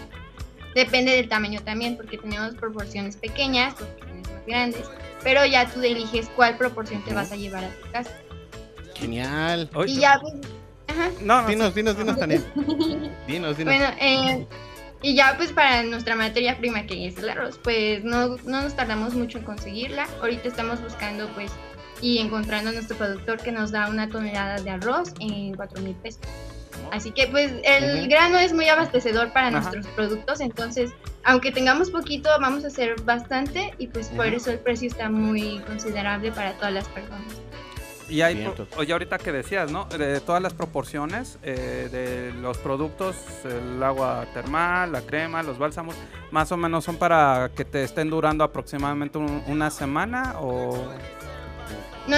Depende del tamaño también, porque tenemos proporciones pequeñas, proporciones más grandes. Pero ya tú eliges cuál proporción te vas a llevar a tu casa. Genial. Y ya pues, ajá. No, dinos, Tania. Dinos. Bueno, y ya pues para nuestra materia prima que es el arroz, pues no nos tardamos mucho en conseguirla. Ahorita estamos buscando pues y encontrando a nuestro productor que nos da una tonelada de arroz en 4,000 pesos. Así que pues el grano es muy abastecedor para nuestros productos, entonces aunque tengamos poquito vamos a hacer bastante y pues por eso el precio está muy considerable para todas las personas. Y hay, oye, ahorita que decías, ¿no? De todas las proporciones de los productos, el agua termal, la crema, los bálsamos, más o menos son para que te estén durando aproximadamente una semana o... No.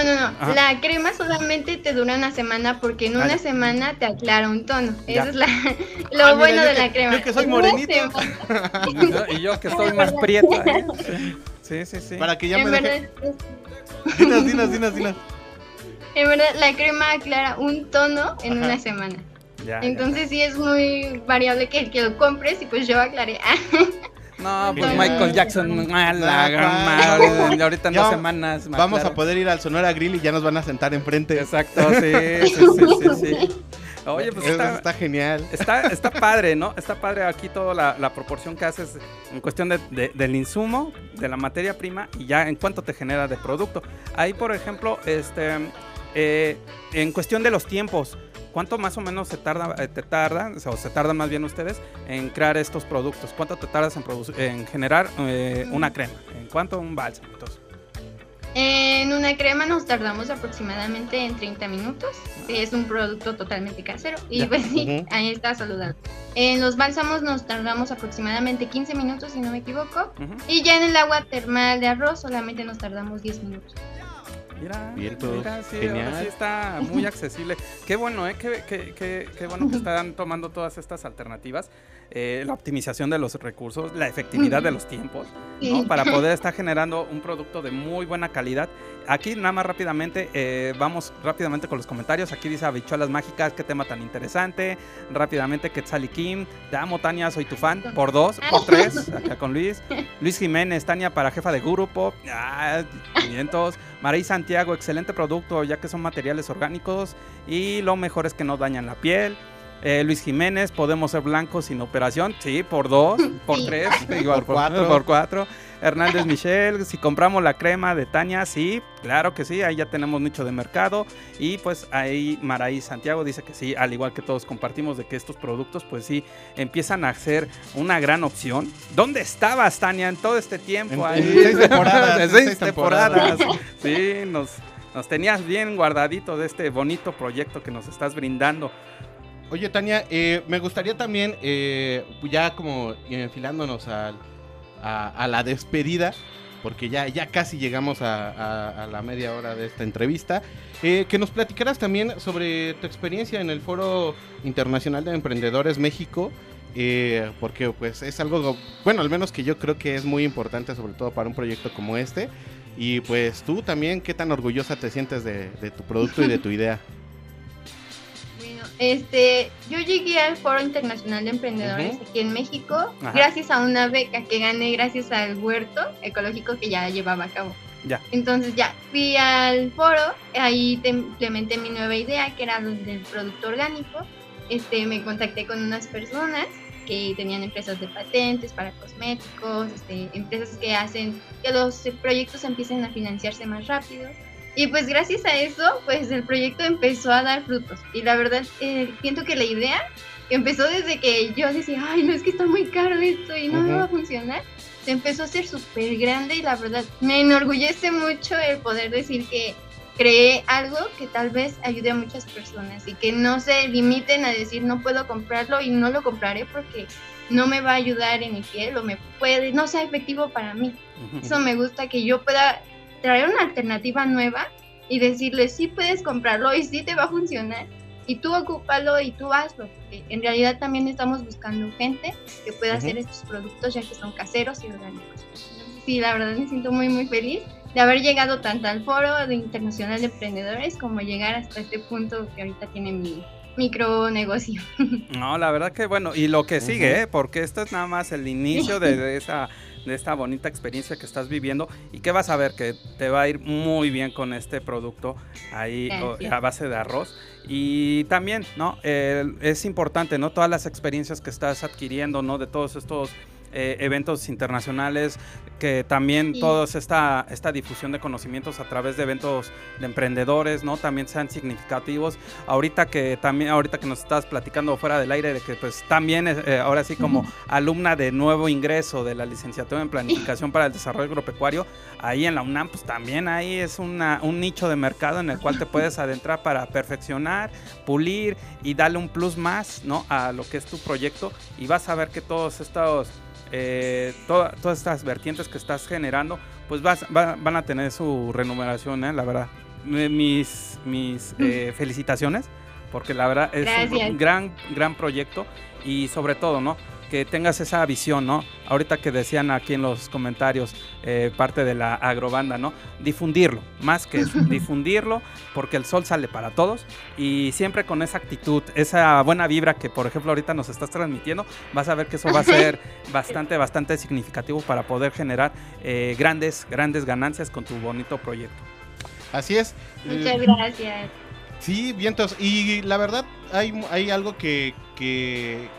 La crema solamente te dura una semana porque en una semana te aclara un tono. Ya. Eso es bueno de la crema. Yo que soy morenito. Y yo que soy más prieta. Sí. Para que ya en me deje... Dinos. En verdad, la crema aclara un tono en una semana. Ya, entonces sí es muy variable que lo compres y pues yo aclaré. No, pues Michael Jackson, ahorita en 2 semanas. Vamos a poder ir al Sonora Grill y ya nos van a sentar enfrente. Exacto, sí. Oye, pues está genial. Está padre, ¿no? Está padre aquí toda la proporción que haces en cuestión del insumo, de la materia prima y ya en cuánto te genera de producto. Ahí, por ejemplo, en cuestión de los tiempos, ¿cuánto más o menos se tardan más bien ustedes en crear estos productos? ¿Cuánto te tardas en generar una crema? ¿En cuánto un bálsamo? Entonces, en una crema nos tardamos aproximadamente en 30 minutos. Es un producto totalmente casero y pues sí, ahí está saludable. En los bálsamos nos tardamos aproximadamente 15 minutos, si no me equivoco. Y ya en el agua termal de arroz solamente nos tardamos 10 minutos. Mira, sí, genial. Ahora sí está muy accesible. Qué bueno, qué bueno que están tomando todas estas alternativas, la optimización de los recursos, la efectividad de los tiempos, ¿no? Para poder estar generando un producto de muy buena calidad. Aquí nada más rápidamente, vamos rápidamente con los comentarios. Aquí dice habichuelas mágicas, qué tema tan interesante. Rápidamente, Quetzal y Kim, te amo Tania, soy tu fan, por 2, por 3, acá con Luis. Luis Jiménez, Tania para jefa de grupo, 500. María Santos Santiago, excelente producto ya que son materiales orgánicos y lo mejor es que no dañan la piel. Luis Jiménez, podemos ser blancos sin operación, sí, por 2, por 3, igual por 4. Hernández Michel, si compramos la crema de Tania, sí, claro que sí, ahí ya tenemos nicho de mercado. Y pues ahí Maraí Santiago dice que sí, al igual que todos compartimos de que estos productos pues sí empiezan a ser una gran opción. ¿Dónde estabas, Tania, en todo este tiempo? En 6 temporadas. Sí, nos tenías bien guardadito de este bonito proyecto que nos estás brindando. Oye, Tania, me gustaría también, ya como enfilándonos a la despedida, porque ya casi llegamos a la media hora de esta entrevista, que nos platicaras también sobre tu experiencia en el Foro Internacional de Emprendedores México Porque pues es algo, bueno, al menos que yo creo que es muy importante, sobre todo para un proyecto como este. Y pues tú también, ¿qué tan orgullosa te sientes de tu producto y de tu idea? Bueno, yo llegué al Foro Internacional de Emprendedores aquí en México, gracias a una beca que gané gracias al huerto ecológico que ya llevaba a cabo. Ya. Entonces ya fui al foro, ahí implementé mi nueva idea, que era del producto orgánico. Me contacté con unas personas que tenían empresas de patentes para cosméticos, empresas que hacen que los proyectos empiecen a financiarse más rápido. Y pues gracias a eso, pues el proyecto empezó a dar frutos. Y la verdad, siento que la idea empezó desde que yo decía, ay, no, es que está muy caro esto y no me va a funcionar. Se empezó a ser súper grande y la verdad me enorgullece mucho el poder decir que creé algo que tal vez ayude a muchas personas y que no se limiten a decir no puedo comprarlo y no lo compraré porque no me va a ayudar en mi piel o no sea efectivo para mí. Eso me gusta, que yo pueda traer una alternativa nueva y decirle sí puedes comprarlo y sí te va a funcionar y tú ocúpalo y tú hazlo. Porque en realidad también estamos buscando gente que pueda hacer estos productos ya que son caseros y orgánicos. Sí, la verdad me siento muy muy feliz de haber llegado tanto al Foro Internacional de Emprendedores como llegar hasta este punto que ahorita tiene mi micronegocio. No, la verdad que bueno, y lo que sigue, porque esto es nada más el inicio de esta bonita experiencia que estás viviendo y que vas a ver que te va a ir muy bien con este producto ahí a base de arroz. Y también, ¿no? Es importante, ¿no? Todas las experiencias que estás adquiriendo, ¿no? De todos estos eventos internacionales, que también toda esta difusión de conocimientos a través de eventos de emprendedores, ¿no? También sean significativos. Ahorita que nos estás platicando fuera del aire de que pues también ahora sí como alumna de nuevo ingreso de la Licenciatura en Planificación para el Desarrollo Agropecuario, ahí en la UNAM, pues también ahí es un nicho de mercado en el cual te puedes adentrar para perfeccionar, pulir y darle un plus más, ¿no? A lo que es tu proyecto y vas a ver que todos estos todas estas vertientes que estás generando pues van a tener su remuneración, la verdad mis felicitaciones, porque la verdad es un gran proyecto y sobre todo, ¿no? Que tengas esa visión, ¿no? Ahorita que decían aquí en los comentarios parte de la agrobanda, ¿no? Difundirlo, más que eso, difundirlo, porque el sol sale para todos y siempre con esa actitud, esa buena vibra que, por ejemplo, ahorita nos estás transmitiendo, vas a ver que eso va a ser bastante significativo para poder generar grandes ganancias con tu bonito proyecto. Así es. Muchas gracias. Sí, vientos. Y la verdad hay algo que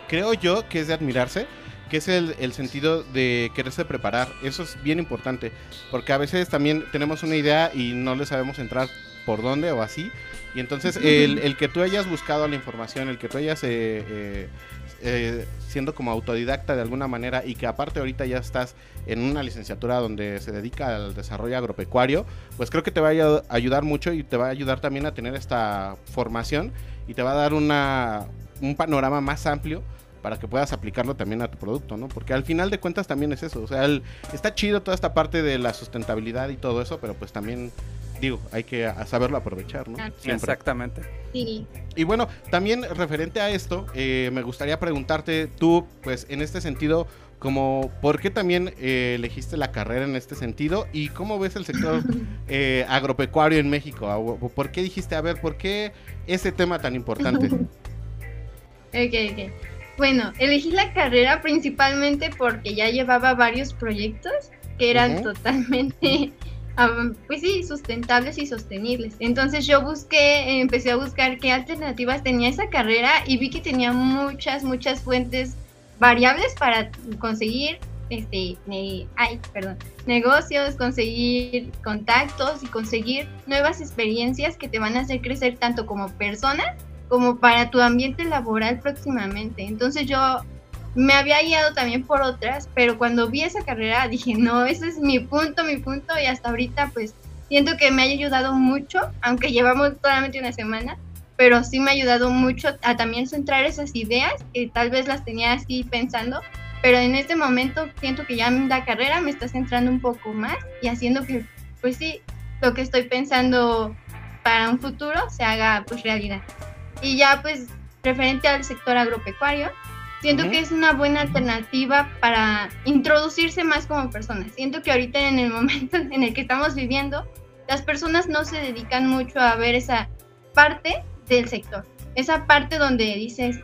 creo yo que es de admirarse, que es el sentido de quererse preparar. Eso es bien importante, porque a veces también tenemos una idea y no le sabemos entrar por dónde o así. Y entonces el que tú hayas buscado la información, el que tú hayas siendo como autodidacta de alguna manera y que aparte ahorita ya estás en una licenciatura donde se dedica al desarrollo agropecuario, pues creo que te va a ayudar mucho y te va a ayudar también a tener esta formación y te va a dar un panorama más amplio para que puedas aplicarlo también a tu producto, ¿no? Porque al final de cuentas también es eso, o sea, está chido toda esta parte de la sustentabilidad y todo eso, pero pues también digo, hay que saberlo aprovechar, ¿no? Siempre. Exactamente. Sí. Y bueno, también referente a esto, me gustaría preguntarte tú, pues en este sentido, como ¿por qué también elegiste la carrera en este sentido? ¿Y cómo ves el sector agropecuario en México? ¿Por qué dijiste, a ver, por qué ese tema tan importante? Ok. Bueno, elegí la carrera principalmente porque ya llevaba varios proyectos que eran totalmente... pues sí, sustentables y sostenibles. Entonces yo empecé a buscar qué alternativas tenía esa carrera y vi que tenía muchas fuentes variables para conseguir negocios, conseguir contactos y conseguir nuevas experiencias que te van a hacer crecer tanto como persona como para tu ambiente laboral próximamente. Entonces yo me había guiado también por otras, pero cuando vi esa carrera dije, no, ese es mi punto, y hasta ahorita pues siento que me ha ayudado mucho, aunque llevamos solamente una semana, pero sí me ha ayudado mucho a también centrar esas ideas que tal vez las tenía así pensando, pero en este momento siento que ya la carrera me está centrando un poco más y haciendo que pues sí, lo que estoy pensando para un futuro se haga pues realidad. Y ya pues referente al sector agropecuario, Siento que es una buena alternativa para introducirse más como personas. Siento que ahorita en el momento en el que estamos viviendo, las personas no se dedican mucho a ver esa parte del sector. Esa parte donde dices,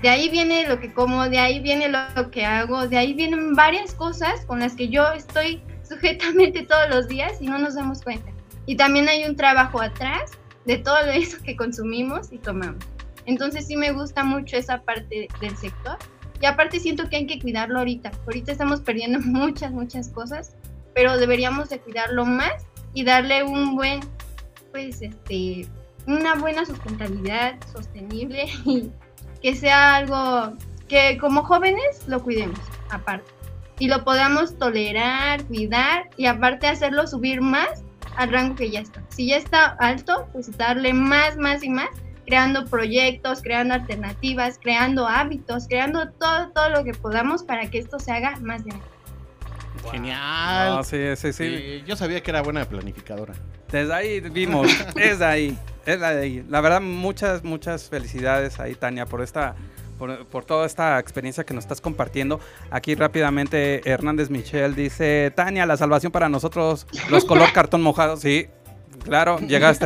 de ahí viene lo que como, de ahí viene lo que hago, de ahí vienen varias cosas con las que yo estoy sujetamente todos los días y no nos damos cuenta. Y también hay un trabajo atrás de todo eso que consumimos y tomamos. Entonces sí me gusta mucho esa parte del sector y aparte siento que hay que cuidarlo ahorita. Ahorita estamos perdiendo muchas cosas, pero deberíamos de cuidarlo más y darle un buen, pues una buena sustentabilidad sostenible y que sea algo que como jóvenes lo cuidemos aparte y lo podamos tolerar, cuidar y aparte hacerlo subir más al rango que ya está. Si ya está alto, pues darle más, creando proyectos, creando alternativas, creando hábitos, creando todo lo que podamos para que esto se haga más bien. Wow. Genial. No, sí. Yo sabía que era buena planificadora. Desde ahí vimos, es de ahí. La verdad, muchas felicidades ahí, Tania, por esta... Por toda esta experiencia que nos estás compartiendo. Aquí rápidamente Hernández Michel dice, Tania, la salvación para nosotros, los color cartón mojado. Sí, claro, llegaste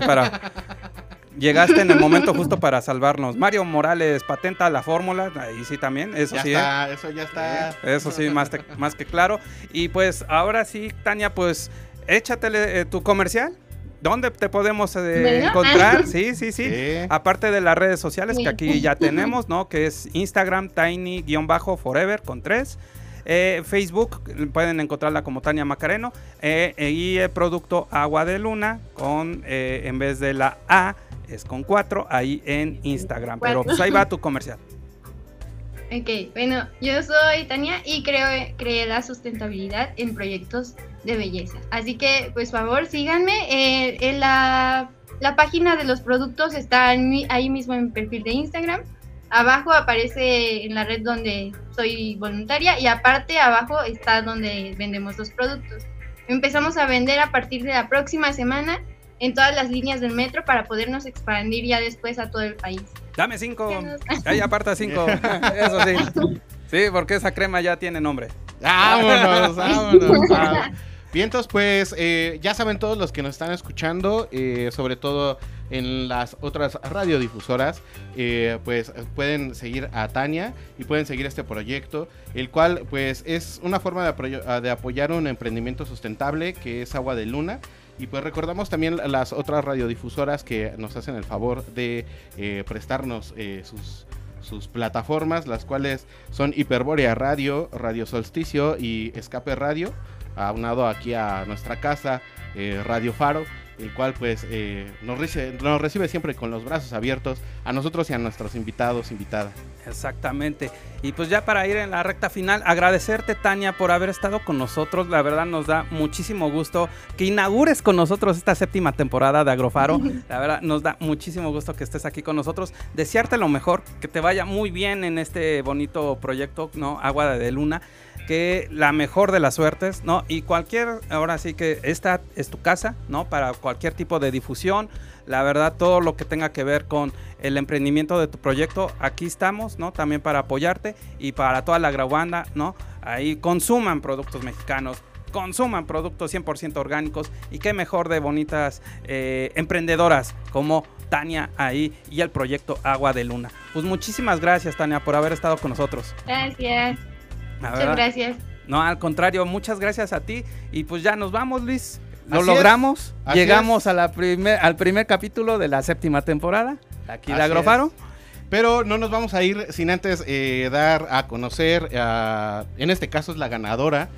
en el momento justo para salvarnos. Mario Morales, patenta la fórmula. Ahí sí también, eso ya sí está, eso ya está. Eso sí, más que claro. Y pues ahora sí, Tania, pues échatele tu comercial. ¿Dónde te podemos encontrar? Sí. Aparte de las redes sociales que aquí ya tenemos, ¿no? Que es Instagram, tiny_forever con 3. Facebook, pueden encontrarla como Tania Macareno. Y el producto Agua de Luna, con en vez de la A, es con 4, ahí en Instagram. Pero pues ahí va tu comercial. Ok, bueno, yo soy Tania y creé la sustentabilidad en proyectos de belleza. Así que, pues, por favor, síganme. En la página de los productos está ahí mismo en mi perfil de Instagram. Abajo aparece en la red donde soy voluntaria y aparte abajo está donde vendemos los productos. Empezamos a vender a partir de la próxima semana en todas las líneas del metro para podernos expandir ya después a todo el país. Dame 5. Ahí aparta 5. Eso sí. Sí, porque esa crema ya tiene nombre. Vámonos. Bien, entonces, pues, ya saben todos los que nos están escuchando, sobre todo en las otras radiodifusoras, pues, pueden seguir a Tania y pueden seguir este proyecto, el cual, pues, es una forma de apoyar un emprendimiento sustentable que es Agua de Luna. Y pues recordamos también las otras radiodifusoras que nos hacen el favor de prestarnos sus plataformas, las cuales son Hiperboria Radio, Radio Solsticio y Escape Radio, aunado aquí a nuestra casa, Radio Faro, el cual pues nos recibe siempre con los brazos abiertos a nosotros y a nuestros invitados, invitadas. Exactamente, y pues ya para ir en la recta final, agradecerte, Tania, por haber estado con nosotros. La verdad nos da muchísimo gusto que inaugures con nosotros esta 7ª temporada de Agrofaro. La verdad nos da muchísimo gusto que estés aquí con nosotros, desearte lo mejor, que te vaya muy bien en este bonito proyecto, ¿no? Agua de Luna, que la mejor de las suertes, ¿no? Y ahora sí que esta es tu casa, ¿no? Para cualquier tipo de difusión, la verdad, todo lo que tenga que ver con el emprendimiento de tu proyecto, aquí estamos, ¿no? También para apoyarte y para toda la agrobanda, ¿no? Ahí consuman productos mexicanos, consuman productos 100% orgánicos y qué mejor de bonitas emprendedoras como Tania ahí y el proyecto Agua de Luna. Pues muchísimas gracias, Tania, por haber estado con nosotros. Gracias. Muchas gracias. No, al contrario, muchas gracias a ti. Y pues ya nos vamos, Luis. Lo logramos. Llegamos al primer capítulo de la 7ª temporada. Aquí de Agrofaro. Pero no nos vamos a ir sin antes dar a conocer, en este caso es la ganadora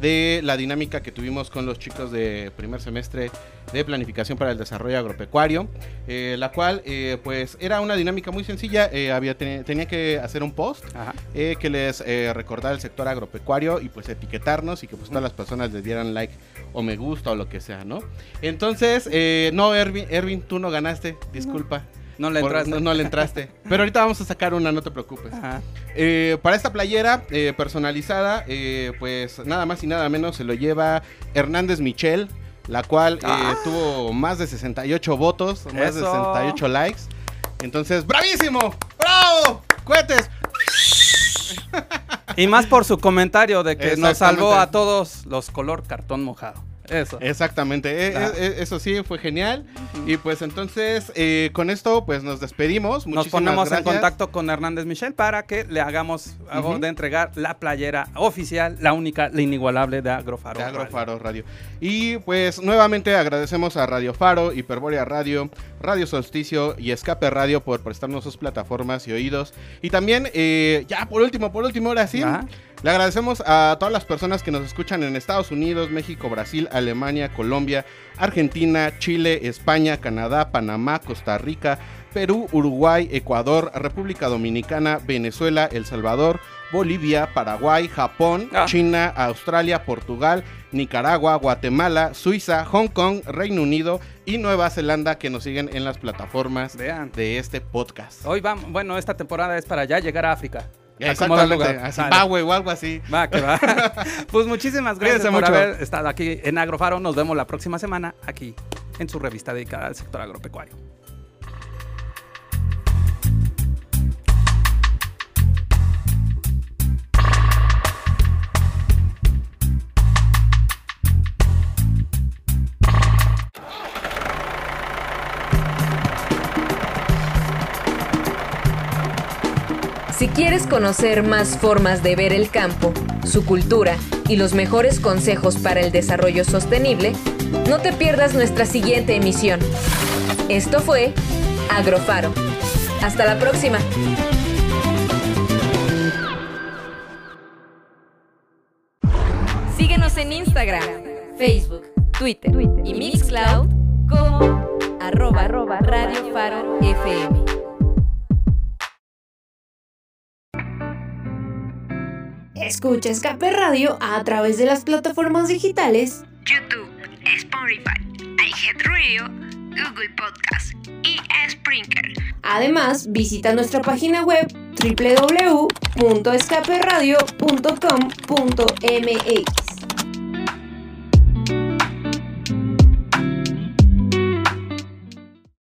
de la dinámica que tuvimos con los chicos de primer semestre de Planificación para el Desarrollo Agropecuario, la cual pues era una dinámica muy sencilla, tenía que hacer un post que les recordara el sector agropecuario y pues etiquetarnos y que pues todas las personas les dieran like o me gusta o lo que sea, ¿no? Entonces, no, Ervin, tú no ganaste, disculpa. No le entraste. Pero ahorita vamos a sacar una, no te preocupes. Para esta playera personalizada, pues nada más y nada menos se lo lleva Hernández Michel, la cual tuvo más de 68 votos, más de 68 likes. Entonces, ¡bravísimo! ¡Bravo! ¡Cohetes! Dios. Y más por su comentario de que nos salvó a todos los color cartón mojado. Eso. Exactamente, claro. Eso sí, fue genial. Y pues entonces, con esto pues nos despedimos. Muchísimas gracias. En contacto con Hernández Michel para que le hagamos de entregar la playera oficial, la única, la inigualable de Agrofaro, Radio. Y pues nuevamente agradecemos a Radio Faro, Hiperboria Radio, Radio Solsticio y Escape Radio por prestarnos sus plataformas y oídos. Y también, ya por último, ahora sí, le agradecemos a todas las personas que nos escuchan en Estados Unidos, México, Brasil, Alemania, Colombia, Argentina, Chile, España, Canadá, Panamá, Costa Rica, Perú, Uruguay, Ecuador, República Dominicana, Venezuela, El Salvador, Bolivia, Paraguay, Japón, China, Australia, Portugal, Nicaragua, Guatemala, Suiza, Hong Kong, Reino Unido y Nueva Zelanda, que nos siguen en las plataformas de este podcast. Hoy vamos, bueno, esta temporada es para ya llegar a África. Exactamente, a Zimbabue o algo así. Va. Pues muchísimas gracias por haber estado aquí en Agrofaro. Nos vemos la próxima semana aquí en su revista dedicada al sector agropecuario. Si quieres conocer más formas de ver el campo, su cultura y los mejores consejos para el desarrollo sostenible, no te pierdas nuestra siguiente emisión. Esto fue Agrofaro. Hasta la próxima. Síguenos en Instagram, Facebook, Twitter y Mixcloud como @ Radio Faro FM. Escucha Escape Radio a través de las plataformas digitales YouTube, Spotify, iHeartRadio, Google Podcast y Spreaker. Además, visita nuestra página web www.escaperadio.com.mx.